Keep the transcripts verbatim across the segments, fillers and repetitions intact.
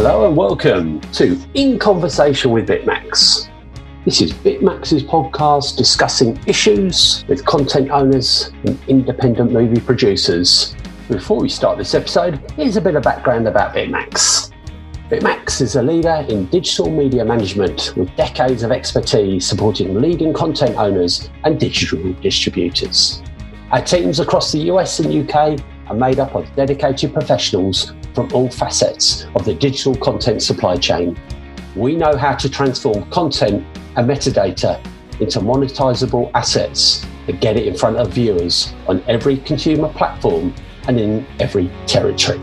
Hello and welcome to In Conversation with Bitmax. This is Bitmax's podcast discussing issues with content owners and independent movie producers. Before we start this episode, here's a bit of background about Bitmax. Bitmax is a leader in digital media management with decades of expertise supporting leading content owners and digital distributors. Our teams across the U S and U K are made up of dedicated professionals from all facets of the digital content supply chain. We know how to transform content and metadata into monetizable assets and get it in front of viewers on every consumer platform and in every territory.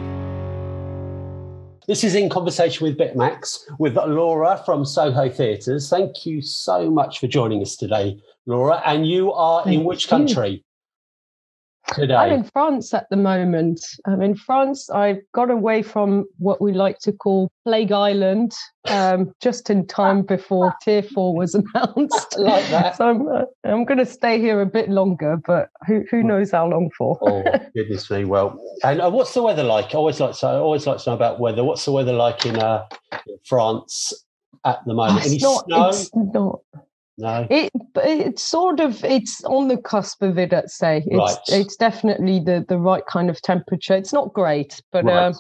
This is In Conversation with Bitmax with Laura from Soho Theatres. Thank you so much for joining us today, Laura. And you are Thank in which you. country? Today. I'm in France at the moment. I'm in France. I've got away from what we like to call Plague Island um, just in time before Tier four was announced. I like that. So I'm, uh, I'm going to stay here a bit longer, but who, who knows how long for? Oh, goodness me. Well, and uh, what's the weather like? I always like to, I always like to know about weather. What's the weather like in uh, France at the moment? It's Any not, snow? It's not. No. It it's sort of it's on the cusp of it, I'd say. It's right. it's definitely the, the right kind of temperature. It's not great, but right. um,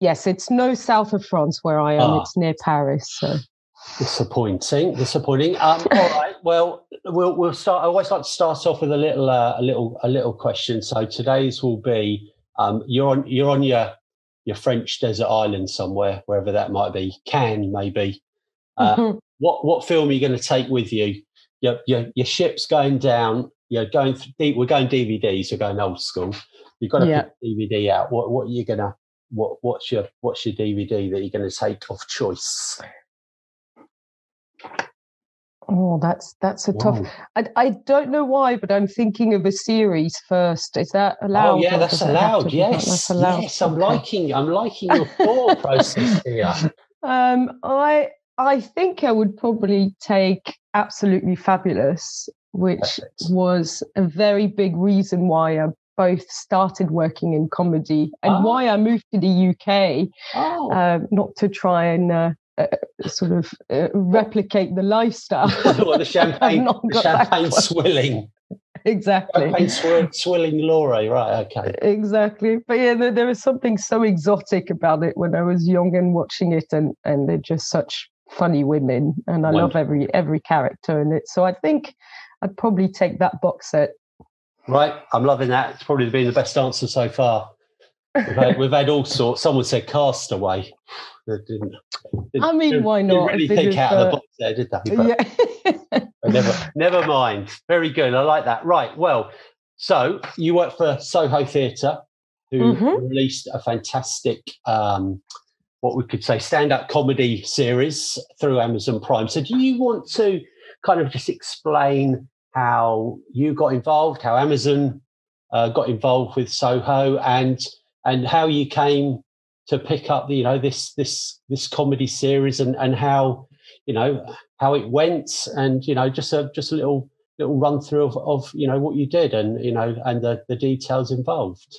yes, it's no south of France where I am. Ah. It's near Paris. So disappointing, disappointing. Um, all right. Well, we'll we'll start. I always like to start off with a little uh, a little a little question. So today's will be um, you're on you're on your your French desert island somewhere, wherever that might be. Cannes, maybe. Uh, mm-hmm. What what film are you going to take with you? Your your, your ship's going down. You're going th- we're going D V Ds. We're going old school. You've got to yeah. pick a D V D out. What what are you gonna what what's your what's your D V D that you're going to take of choice? Oh, that's that's a Whoa. tough. I I don't know why, but I'm thinking of a series first. Is that allowed? Oh yeah, that's allowed. Yes, that's allowed. Yes, I'm okay. liking I'm liking your thought process here. Um, I. I think I would probably take Absolutely Fabulous, which Perfect. was a very big reason why I both started working in comedy and oh. why I moved to the U K, oh. uh, not to try and uh, uh, sort of uh, replicate the lifestyle. Well, the champagne, the champagne swilling. Exactly. Champagne swilling Laura, right, okay. Exactly. But yeah, there, there was something so exotic about it when I was young and watching it, and, and they're just such funny women, and I Wonderful. love every every character in it. So I think I'd probably take that box set. Right, I'm loving that. It's probably been the best answer so far. We've had, we've had all sorts. Someone said Castaway. They didn't, didn't, I mean, didn't, why not? Didn't really think of, out of the box there, did they? But, yeah. never, never mind. Very good. I like that. Right. Well, so you work for Soho Theatre, who mm-hmm. released a fantastic. Um, what we could say, stand-up comedy series through Amazon Prime. So do you want to kind of just explain how you got involved, how Amazon uh, got involved with Soho, and and how you came to pick up, you know, this this this comedy series, and, and how, you know, how it went, and, you know, just a just a little little run-through of, of you know, what you did, and, you know, and the, the details involved?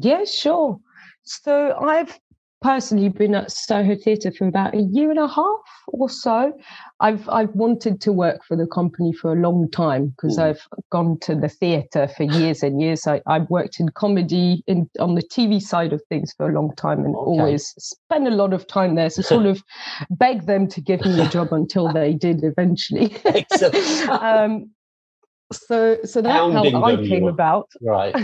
Yeah, sure. So I've personally been at Soho Theatre for about a year and a half or so. I've I've wanted to work for the company for a long time because mm. I've gone to the theatre for years and years. I, I've worked in comedy in, on the T V side of things for a long time, and okay. always spent a lot of time there. So sort of begged them to give me a job until they did eventually. um, so so that's how I came about. Right.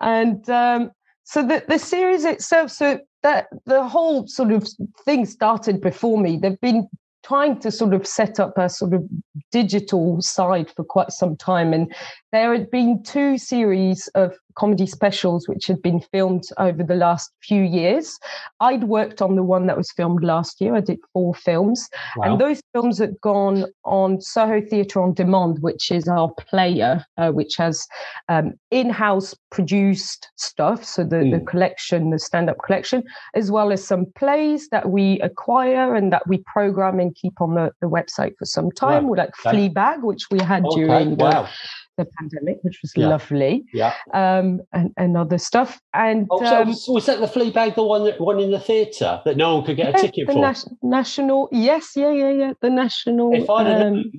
and... Um, So the, the series itself, so that the whole sort of thing started before me. They've been trying to sort of set up a sort of digital side for quite some time. And there had been two series of comedy specials which had been filmed over the last few years. I'd worked on the one that was filmed last year. I did four films. Wow. And those films had gone on Soho Theatre On Demand, which is our player, uh, which has um, in-house produced stuff. So the, mm. the collection, the stand-up collection, as well as some plays that we acquire and that we program and keep on the, the website for some time, right. like Fleabag, which we had okay. during the wow. the pandemic, which was yeah. lovely. Yeah. Um, and, and other stuff. And oh, so um, was, was that the Fleabag, the one that one in the theatre that no one could get yeah, a ticket the for? Nas- national, yes, yeah, yeah, yeah. The national, if I um, known,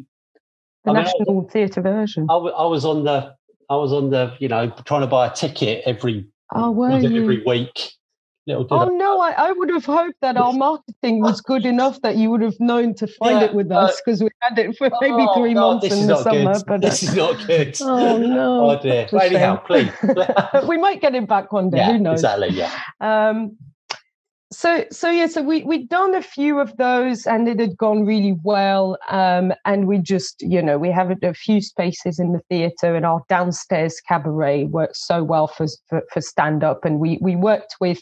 the I national mean, theatre version. I, I was on the, I was on the, you know, trying to buy a ticket every, oh, were you? every week. Oh, no, I, I would have hoped that our marketing was good enough that you would have known to find yeah, it with us, because we had it for maybe oh, three no, months in the summer. Good. But this uh, is not good. Oh, no. Oh, dear. Well, anyhow, please. We might get it back one day. Yeah, who knows? Exactly, yeah. Um, so, so yeah, so we, we'd done a few of those and it had gone really well. Um, and we just, you know, we have a few spaces in the theatre, and our downstairs cabaret worked so well for, for, for stand-up. And we, we worked with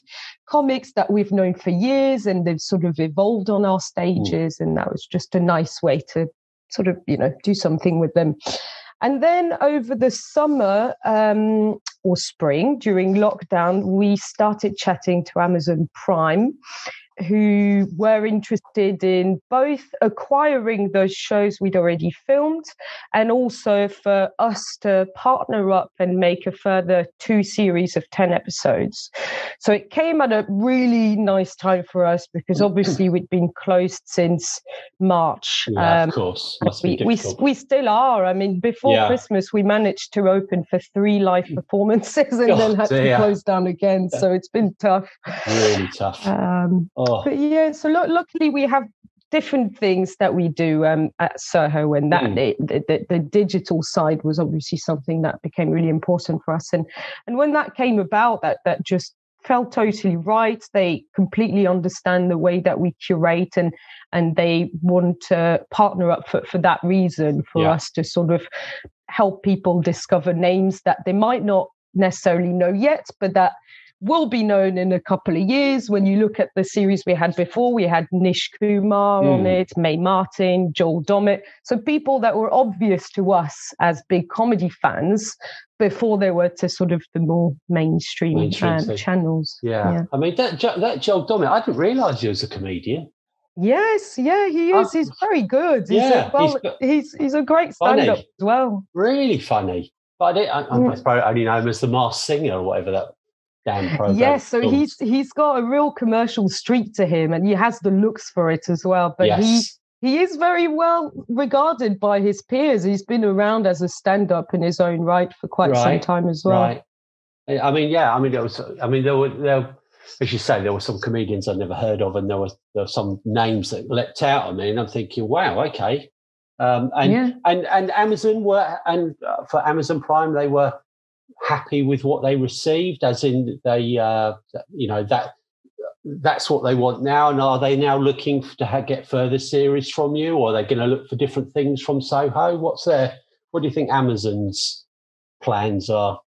comics that we've known for years, and they've sort of evolved on our stages. Mm. And that was just a nice way to sort of, you know, do something with them. And then over the summer um, or spring, during lockdown, we started chatting to Amazon Prime, who were interested in both acquiring those shows we'd already filmed, and also for us to partner up and make a further two series of ten episodes. So it came at a really nice time for us, because obviously we'd been closed since March. Yeah, um, of course. We, we, we still are. I mean, before yeah. Christmas, we managed to open for three live performances and oh, then had dear. to close down again. Yeah. So it's been tough. Really tough. Um, oh. But yeah, so lo- luckily we have different things that we do um, at Soho, and that mm. it, the, the digital side was obviously something that became really important for us. And and when that came about, that that just felt totally right. They completely understand the way that we curate, and and they want to partner up for, for that reason, for yeah. us to sort of help people discover names that they might not necessarily know yet, but that will be known in a couple of years. When you look at the series we had before, we had Nish Kumar mm. on it, Mae Martin, Joel Dommett. So people that were obvious to us as big comedy fans before they were to sort of the more mainstream, mainstream uh, channels. Yeah. yeah. I mean, that, that Joel Dommett, I didn't realise he was a comedian. Yes, yeah, he is. I, he's very good. He's yeah. A, well, he's, he's, he's a great stand-up funny. as well. Really funny. But I, I, I mm. probably only know him as The Masked Singer or whatever that Yes, yeah, so films. he's he's got a real commercial streak to him, and he has the looks for it as well. But yes. he he is very well regarded by his peers. He's been around as a stand-up in his own right for quite right. some time as well. Right. I mean, yeah, I mean, there was, I mean, there were, there, as you say, there were some comedians I'd never heard of, and there was there were some names that leapt out on me, and I'm thinking, wow, okay. Um, and, yeah. and and Amazon were, and for Amazon Prime, they were happy with what they received, as in they uh you know that that's what they want now. And are they now looking to get further series from you, or are they going to look for different things from Soho? What's their what do you think Amazon's plans are?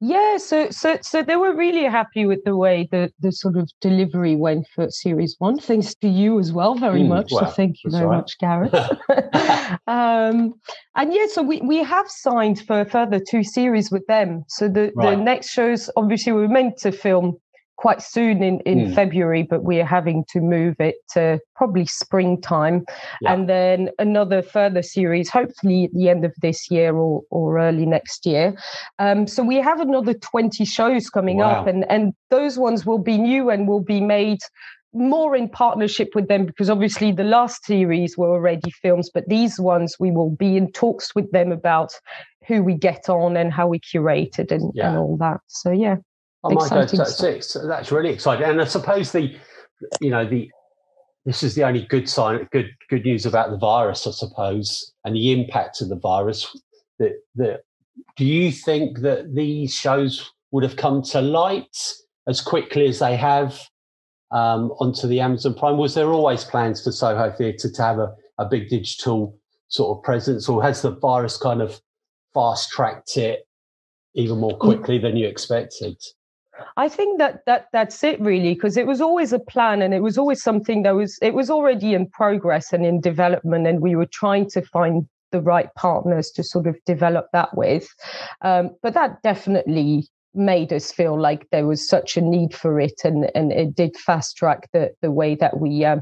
Yeah, so so so they were really happy with the way the the sort of delivery went for series one. Thanks to you as well, very mm, much. Well, so thank you very right. much, Gareth. um, and yeah, so we, we have signed for a further two series with them. So the, right. the next shows, obviously, we were meant to film quite soon in, in mm. February, but we're having to move it to probably springtime. Yeah. And then another further series, hopefully at the end of this year or, or early next year. Um, so we have another twenty shows coming wow. up, and, and those ones will be new and will be made more in partnership with them, because obviously the last series were already films, but these ones we will be in talks with them about who we get on and how we curate it and, yeah. and all that. So, yeah. I might go to six. That's really exciting. And I suppose the, you know, the this is the only good sign, good good news about the virus, I suppose, and the impact of the virus. That that do you think that these shows would have come to light as quickly as they have um, onto the Amazon Prime? Was there always plans for Soho Theatre to have a, a big digital sort of presence, or has the virus kind of fast tracked it even more quickly than you expected? I think that that that's it really, because it was always a plan, and it was always something that was it was already in progress and in development, and we were trying to find the right partners to sort of develop that with. Um, but that definitely made us feel like there was such a need for it, and and it did fast track the the way that we um,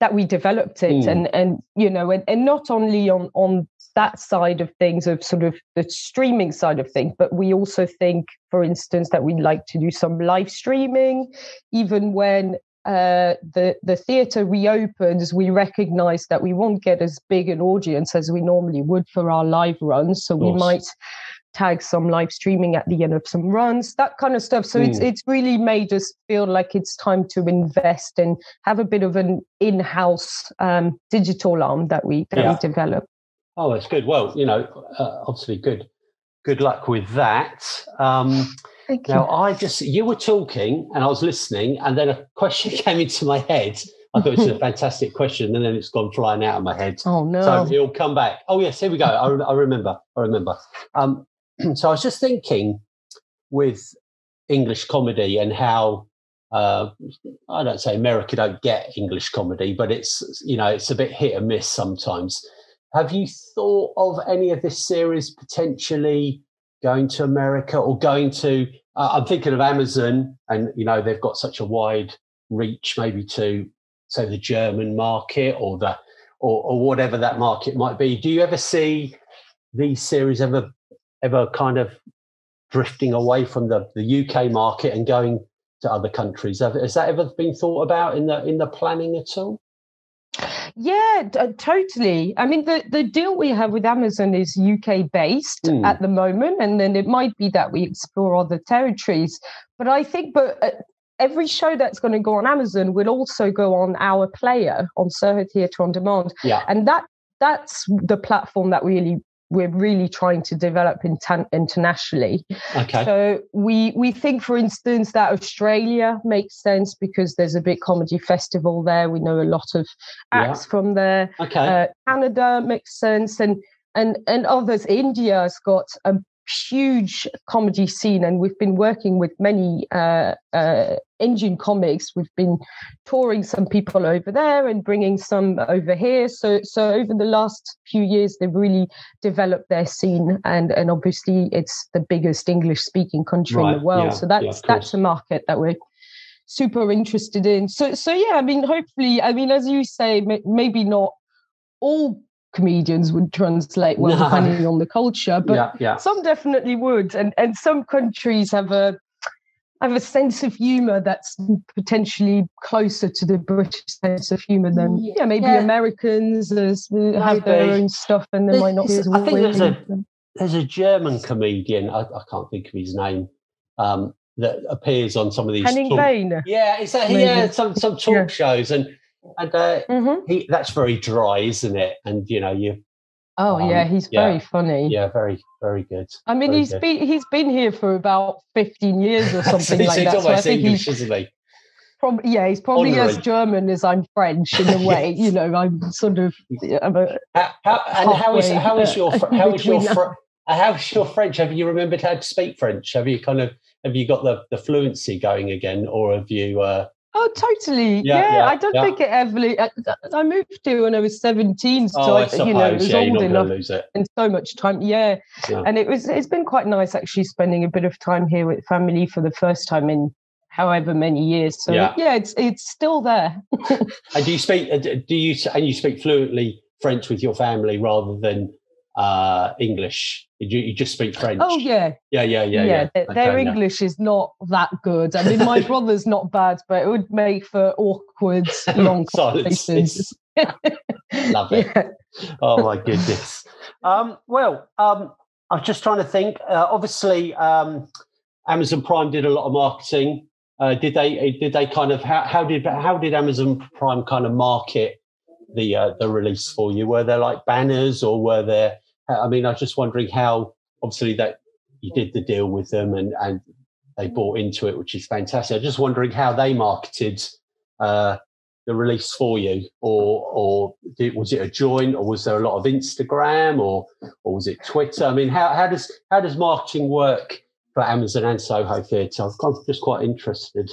that we developed it, mm. and and you know, and, and not only on on that side of things, of sort of the streaming side of things. But we also think, for instance, that we'd like to do some live streaming. Even when uh, the, the theatre reopens, we recognise that we won't get as big an audience as we normally would for our live runs. So we might tag some live streaming at the end of some runs, that kind of stuff. So mm. it's it's really made us feel like it's time to invest and have a bit of an in-house um, digital arm that we that yeah. we develop. Oh, that's good. Well, you know, uh, obviously good good luck with that. Um, Thank you. Now, I just, you were talking and I was listening, and then a question came into my head. I thought it was a fantastic question, and then it's gone flying out of my head. Oh, no. So it'll come back. Oh, yes, here we go. I, I remember. I remember. Um, So I was just thinking with English comedy and how uh, I don't say America don't get English comedy, but it's, you know, it's a bit hit and miss sometimes. Have you thought of any of this series potentially going to America or going to uh, I'm thinking of Amazon, and, you know, they've got such a wide reach, maybe to say the German market or the or, or whatever that market might be. Do you ever see these series ever ever kind of drifting away from the, the U K market and going to other countries? Has that ever been thought about in the in the planning at all? Yeah, t- totally. I mean, the, the deal we have with Amazon is U K based mm. at the moment, and then it might be that we explore other territories. But I think, but. Uh, Every show that's going to go on Amazon will also go on our player on Soho Theatre on Demand, yeah. and that that's the platform that really. We're really trying to develop inter- internationally. Okay. So we we think, for instance, that Australia makes sense because there's a big comedy festival there. We know a lot of acts yeah. from there. Okay. Uh, Canada makes sense, and and and others. India's got a huge comedy scene, and we've been working with many uh, uh, Indian comics. We've been touring some people over there and bringing some over here. So, so over the last few years, they've really developed their scene, and and obviously it's the biggest English-speaking country right. in the world. Yeah. So that's yeah, that's a market that we're super interested in. So, so yeah, I mean, hopefully, I mean, as you say, may, maybe not all comedians would translate well no. depending on the culture, but yeah, yeah. some definitely would, and and some countries have a have a sense of humor that's potentially closer to the British sense of humor than yeah, yeah maybe yeah. Americans as have their own stuff, and they might not be as well. I think there's a there's a German comedian, I, I can't think of his name, um that appears on some of these talk, yeah it's a, yeah some some talk yeah. shows, and And uh, mm-hmm. he, that's very dry, isn't it? And, you know, you... Oh, um, yeah, he's yeah, very funny. Yeah, very, very good. I mean, very he's good. been he's been here for about fifteen years or something so like he's that. Almost so I think English, he's, isn't he? Probably, yeah, he's probably Honorary. as German as I'm French in a way. yes. You know, I'm sort of... I'm a, how, how, and how is, how is your... How is your, fr- how is your French? Have you remembered how to speak French? Have you kind of... Have you got the, the fluency going again? Or have you... Uh, Oh, totally. Yeah, yeah, yeah I don't yeah. think it ever... I, I moved here when I was seventeen, so oh, I, I you know, it was yeah, old enough and so much time. Yeah. yeah. And it was, it's been quite nice actually spending a bit of time here with family for the first time in however many years. So, yeah, yeah it's it's still there. And do you speak... Do you And you speak fluently French with your family rather than uh, English? You, you just speak French. Oh yeah, yeah, yeah, yeah. yeah. yeah. Okay, their English yeah. is not that good. I mean, my brother's not bad, but it would make for awkward, long conversations. Love it. Yeah. Oh my goodness. Um, well, um, I was just trying to think. Uh, obviously, um, Amazon Prime did a lot of marketing. Uh, did they? Did they kind of? How, how did? How did Amazon Prime kind of market the uh, the release for you? Were there like banners, or were there? I mean, I was just wondering how, obviously, that you did the deal with them and, and they bought into it, which is fantastic. I'm just wondering how they marketed uh, the release for you, or or did, was it a joint, or was there a lot of Instagram, or or was it Twitter? I mean, how, how does how does marketing work for Amazon and Soho Theatre? I'm just quite interested.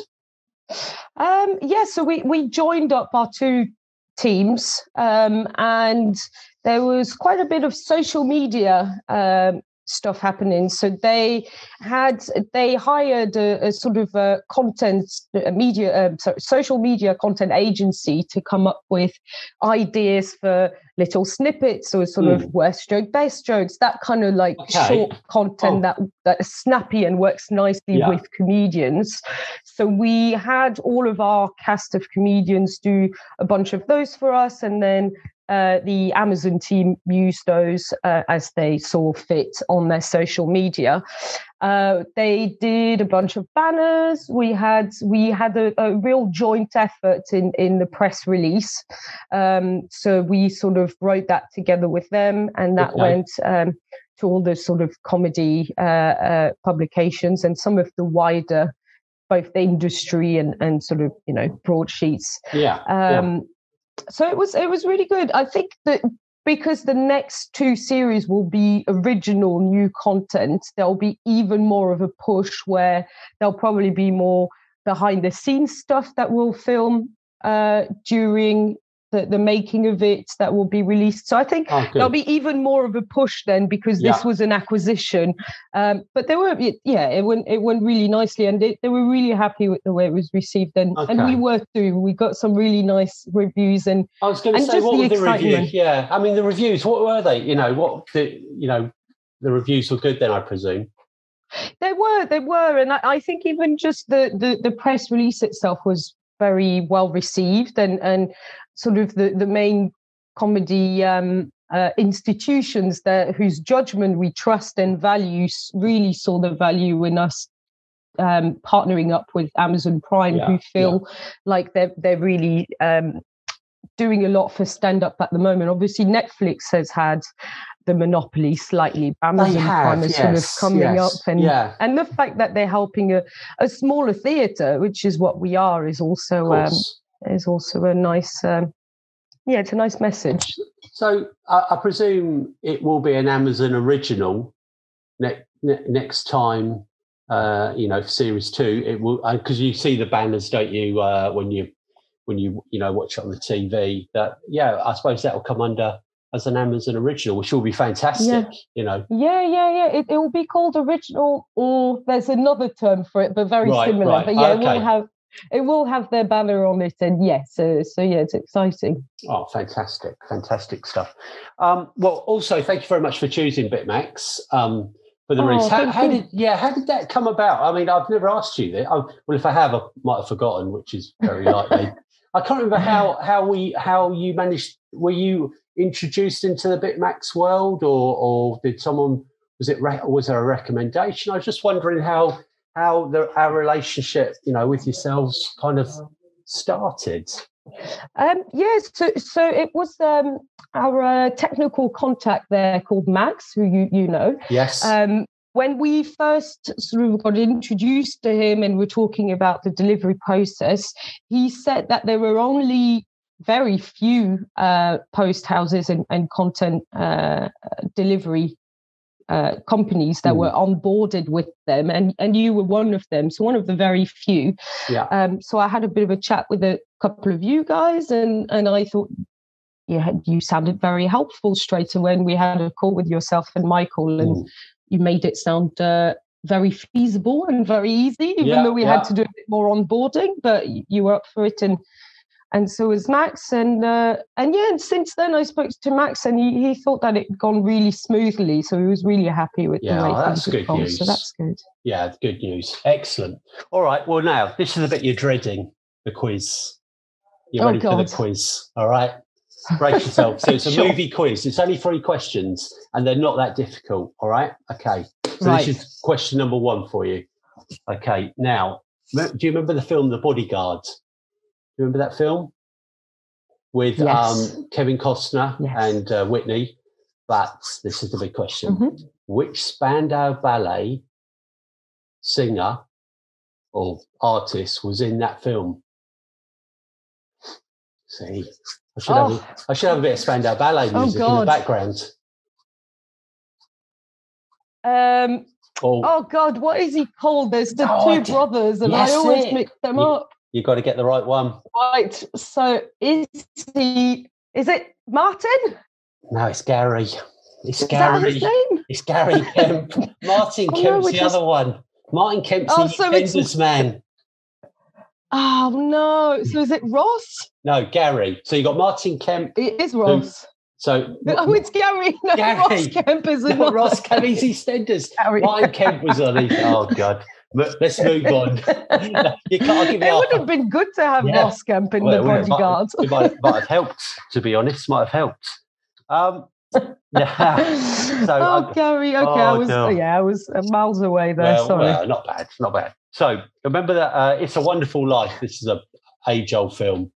Um, yeah, so we, we joined up our two teams um, and... There was quite a bit of social media um, stuff happening. So they had they hired a, a sort of a content a media, um, sorry, social media content agency to come up with ideas for little snippets or sort mm. of worst joke, best jokes, that kind of like okay. short content oh. that that is snappy and works nicely yeah. with comedians. So we had all of our cast of comedians do a bunch of those for us, and then Uh, the Amazon team used those uh, as they saw fit on their social media. Uh, they did a bunch of banners. We had we had a, a real joint effort in, in the press release. Um, so we sort of wrote that together with them, and that okay. went um, to all the sort of comedy uh, uh, publications and some of the wider, both the industry and, and sort of, you know, broadsheets. Yeah. Um, yeah. So it was it was really good. I think that because the next two series will be original new content, there'll be even more of a push where there'll probably be more behind the scenes stuff that we'll film uh, during the, the making of it that will be released. So I think oh, there'll be even more of a push then, because yeah. this was an acquisition. Um, but they were yeah, it went it went really nicely, and they, they were really happy with the way it was received. And okay. and we were too. We got some really nice reviews, and I was going to say, what were the, the reviews? Yeah, I mean the reviews. What were they? You know, what the, you know, the reviews were good then, I presume. They were, they were, and I, I think even just the, the the press release itself was very well received, and and sort of the, the main comedy um, uh, institutions that whose judgment we trust and value really saw the value in us um, partnering up with Amazon Prime, yeah, who feel yeah. like they're they're really um, doing a lot for stand up at the moment. Obviously, Netflix has had the monopoly slightly. Amazon have, Prime is yes, sort of coming yes, up, and yeah. and the fact that they're helping a, a smaller theatre, which is what we are, is also um, is also a nice, um, yeah, it's a nice message. So I, I presume it will be an Amazon original ne- ne- next time. Uh, you know, for series two, it will, because uh, you see the banners, don't you? Uh, when you when you you know watch it on the T V, that yeah, I suppose that will come under as an Amazon original, which will be fantastic, yeah. you know. Yeah, yeah, yeah. It, it will be called original, or there's another term for it, but very right, similar. Right. But yeah, okay. it will have it will have their banner on it, and yes, uh, so yeah, it's exciting. Oh, fantastic, fantastic stuff. Um, well, also thank you very much for choosing Bitmax um, for the oh, release. How, how did yeah? How did that come about? I mean, I've never asked you that. I, well, if I have, I might have forgotten, which is very likely. I can't remember how how we how you managed. Were you introduced into the Bitmax world, or or did someone was it re- was there a recommendation? I was just wondering how how the, our relationship, you know, with yourselves kind of started. Um, yes, yeah, so so it was um, our uh, technical contact there called Max, who you you know. Yes. Um, when we first sort of got introduced to him and were talking about the delivery process, he said that there were only very few uh, post houses and, and content uh, delivery uh, companies that mm. were onboarded with them. And, and you were one of them. So one of the very few. Yeah. Um, so I had a bit of a chat with a couple of you guys, and, and I thought, yeah, you sounded very helpful straight away. And we had a call with yourself and Michael, and mm. you made it sound uh, very feasible and very easy, even yeah, though we yeah. had to do a bit more onboarding, but you were up for it. And And so was Max, and uh, and yeah, and since then I spoke to Max, and he, he thought that it had gone really smoothly, so he was really happy with yeah, the way oh, that's good gone, news. So that's good. Yeah, good news. Excellent. All right. Well, now this is the bit you're dreading, the quiz. You're oh, ready God. for the quiz. All right. Brace yourself. So it's a sure. movie quiz. It's only three questions, and they're not that difficult. All right. Okay. So right. this is question number one for you. Okay. Now, do you remember the film The Bodyguard? Remember that film with yes. um, Kevin Costner yes. and uh, Whitney? But this is the big question. Mm-hmm. Which Spandau Ballet singer or artist was in that film? See, I should, oh. have, a, I should have a bit of Spandau Ballet music oh in the background. Um, oh. oh, God, what is he called? There's the oh, two brothers, and yes, I always it. mix them you, up. You've got to get the right one. Right. So is he, is it Martin? No, it's Gary. It's Gary. It's Gary Kemp. Martin oh, Kemp's no, the just... other one. Martin Kemp's oh, the so EastEnders man. Oh no! So is it Ross? No, Gary. So you got Martin Kemp. It is Ross. Who, so oh, it's Gary. No, Gary. Ross Kemp is in no, Ross Kemp. He's EastEnders. Gary. Martin Kemp was on. Oh god. Let's move on. You can't give it would have been good to have yeah. Ross Kemp in well, the bodyguard. It might, it might, might have helped, to be honest. Might have helped. Um, yeah. So, oh, I, Gary. Okay, oh, I was no. yeah, I was miles away there. Well, sorry, well, not bad, not bad. So remember that uh, It's a Wonderful Life. This is a age-old film.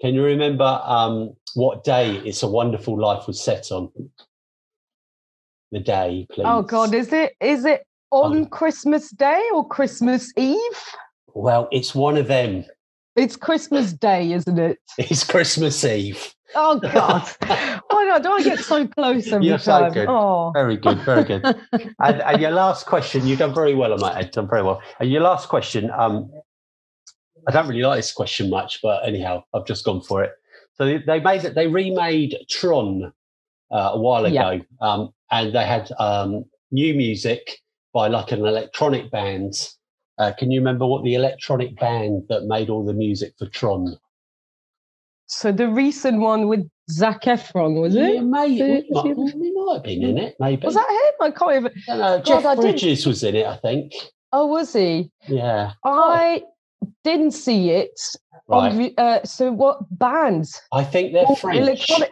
Can you remember um, what day It's a Wonderful Life was set on? The day, please. Oh God, is it? Is it? On um, Christmas Day or Christmas Eve? Well, it's one of them. It's Christmas Day, isn't it? It's Christmas Eve. Oh, God. Why do I get so close every You're time? So good. Oh. Very good, very good. and, and your last question, you've done very well on that, Ed. Done very well. And your last question, um, I don't really like this question much, but anyhow, I've just gone for it. So they made it, they remade Tron uh, a while ago, yeah. um, and they had um, new music by like an electronic band. Uh, can you remember what the electronic band that made all the music for Tron? So the recent one with Zach Efron, was it? Yeah, mate, it, it, might, it? He might have been in it, maybe. Was that him? I can't even... No, no, Jeff God, Bridges was in it, I think. Oh, was he? Yeah. I oh. didn't see it. Right. Uh, so what bands? I think they're oh, French. Electronic.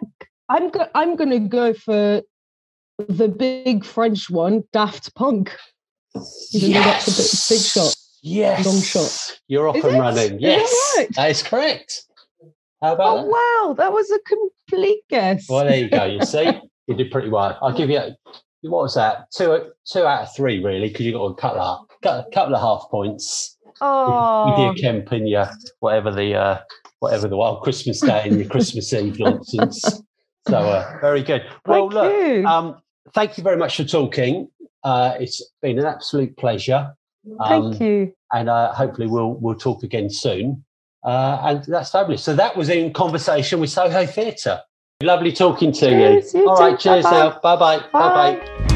I'm go- I'm going to go for the big French one, Daft Punk. You yes. That's a big shot. Yes. Long shot. You're off Is and it? running. Yes. Is that right? That is correct. How about Oh, that? wow. That was a complete guess. Well, there you go. You see? You did pretty well. I'll give you, a, what was that? Two two out of three, really, because you got a couple of, a couple of half points. Oh. With your Kemp and your whatever the, uh, whatever the wild Christmas Day and your Christmas Eve nonsense. So, uh, very good. Well, Thank look. You. Um, thank you very much for talking. Uh, it's been an absolute pleasure. Um, Thank you. And uh, hopefully we'll we'll talk again soon. Uh, and that's fabulous. So that was In Conversation with Soho Theatre. Lovely talking to cheers, you. you. All too. right, cheers Bye-bye. out. Bye-bye. Bye. Bye-bye.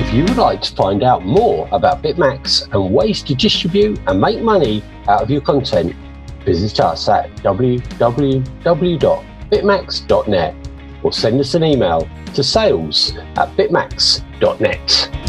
If you would like to find out more about Bitmax and ways to distribute and make money out of your content, visit us at w w w dot bitmax dot net or send us an email to sales at bitmax dot net.